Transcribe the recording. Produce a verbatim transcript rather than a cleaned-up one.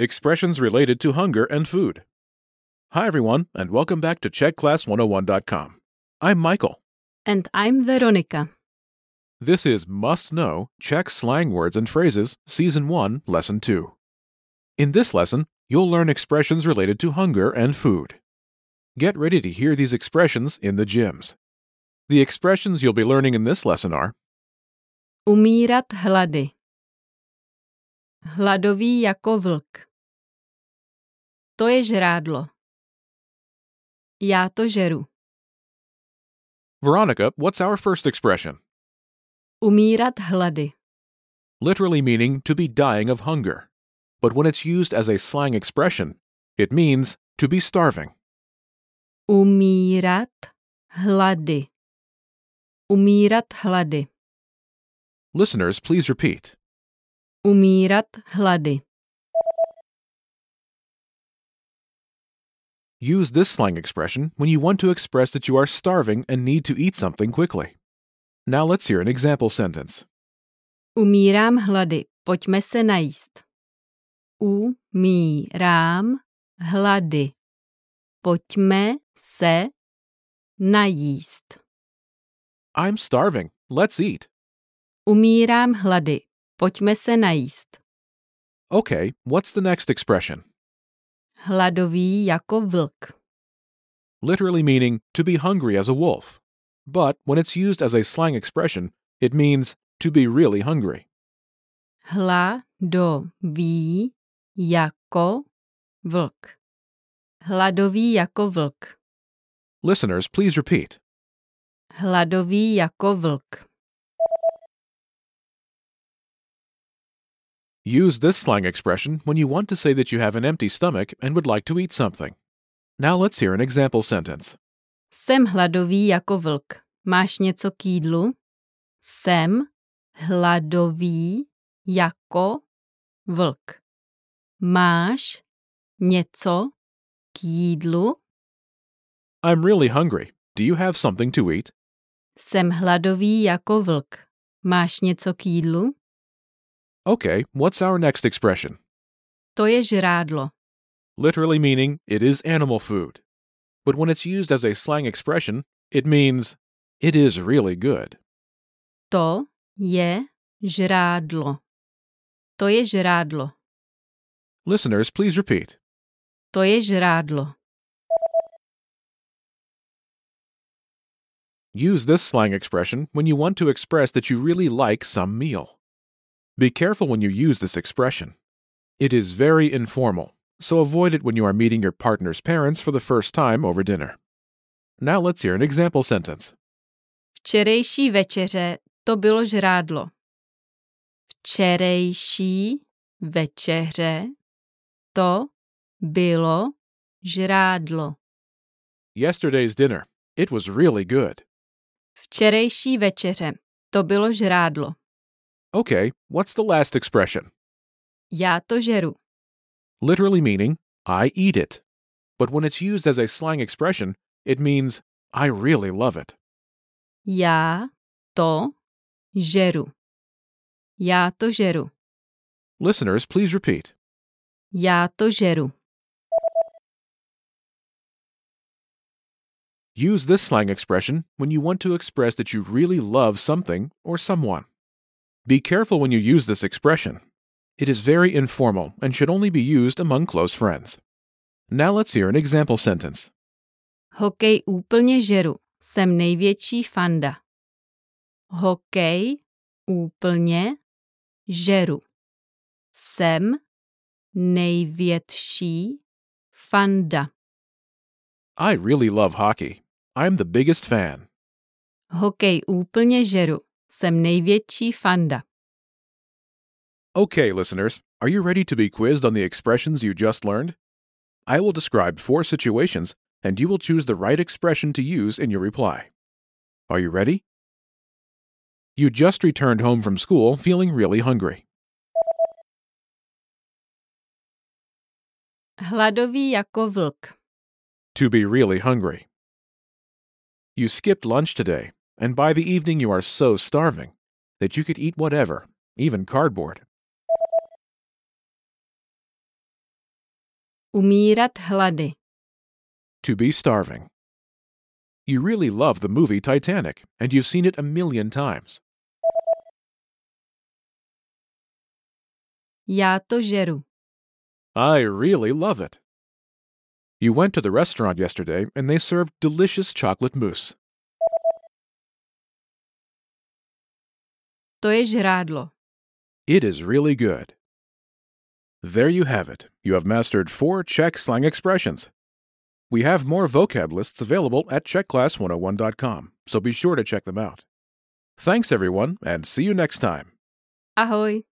Expressions related to hunger and food. Hi everyone, and welcome back to Czech Class one oh one dot com. I'm Michael. And I'm Veronika. This is Must Know Czech Slang Words and Phrases, Season one, Lesson two. In this lesson, you'll learn expressions related to hunger and food. Get ready to hear these expressions in the gyms. The expressions you'll be learning in this lesson are Umírat hlady. Hladový jako vlk. To je žrádlo. Já to žeru. Veronica, what's our first expression? Umírat hlady. Literally meaning to be dying of hunger. But when it's used as a slang expression, it means to be starving. Umírat hlady. Umírat hlady. Listeners, please repeat. Umírat hlady. Use this slang expression when you want to express that you are starving and need to eat something quickly. Now let's hear an example sentence. Umírám hlady. Pojďme se najíst. Umírám hlady. Pojďme se najíst. I'm starving. Let's eat. Umírám hlady. Pojďme se najíst. Okay, what's the next expression? Hladový jako vlk. Literally meaning to be hungry as a wolf. But when it's used as a slang expression, it means to be really hungry. Hladový jako vlk. Hladový jako vlk. Listeners, please repeat. Hladový jako vlk. Use this slang expression when you want to say that you have an empty stomach and would like to eat something. Now let's hear an example sentence. Jsem hladový jako vlk. Máš něco k jídlu? Jsem hladový jako vlk. Máš něco k jídlu? I'm really hungry. Do you have something to eat? Jsem hladový jako vlk. Máš něco k jídlu? Okay, what's our next expression? To je žrádlo. Literally meaning it is animal food. But when it's used as a slang expression, it means it is really good. To je žrádlo. To je žrádlo. Listeners, please repeat. To je žrádlo. Use this slang expression when you want to express that you really like some meal. Be careful when you use this expression. It is very informal, so avoid it when you are meeting your partner's parents for the first time over dinner. Now let's hear an example sentence. Včerejší večeře to bylo žrádlo. Včerejší večeře to bylo žrádlo. Yesterday's dinner. It was really good. Včerejší večeře to bylo žrádlo. Okay, what's the last expression? Já to žeru. Literally meaning, I eat it. But when it's used as a slang expression, it means, I really love it. Já to žeru. Já to žeru. Listeners, please repeat. Já to žeru. Use this slang expression when you want to express that you really love something or someone. Be careful when you use this expression. It is very informal and should only be used among close friends. Now let's hear an example sentence. Hokej úplně žeru. Jsem největší fanda. Hokej úplně žeru. Jsem největší fanda. I really love hockey. I'm the biggest fan. Hokej úplně žeru. Jsem největší fanda. Okay, listeners, are you ready to be quizzed on the expressions you just learned? I will describe four situations, and you will choose the right expression to use in your reply. Are you ready? You just returned home from school feeling really hungry. Hladový jako vlk. To be really hungry. You skipped lunch today. And by the evening you are so starving that you could eat whatever, even cardboard. Umírat hlady. To be starving. You really love the movie Titanic, and you've seen it a million times. Já to žeru. I really love it. You went to the restaurant yesterday, and they served delicious chocolate mousse. To je žrádlo. It is really good. There you have it. You have mastered four Czech slang expressions. We have more vocab lists available at Czech Class one oh one dot com, so be sure to check them out. Thanks, everyone, and see you next time. Ahoj.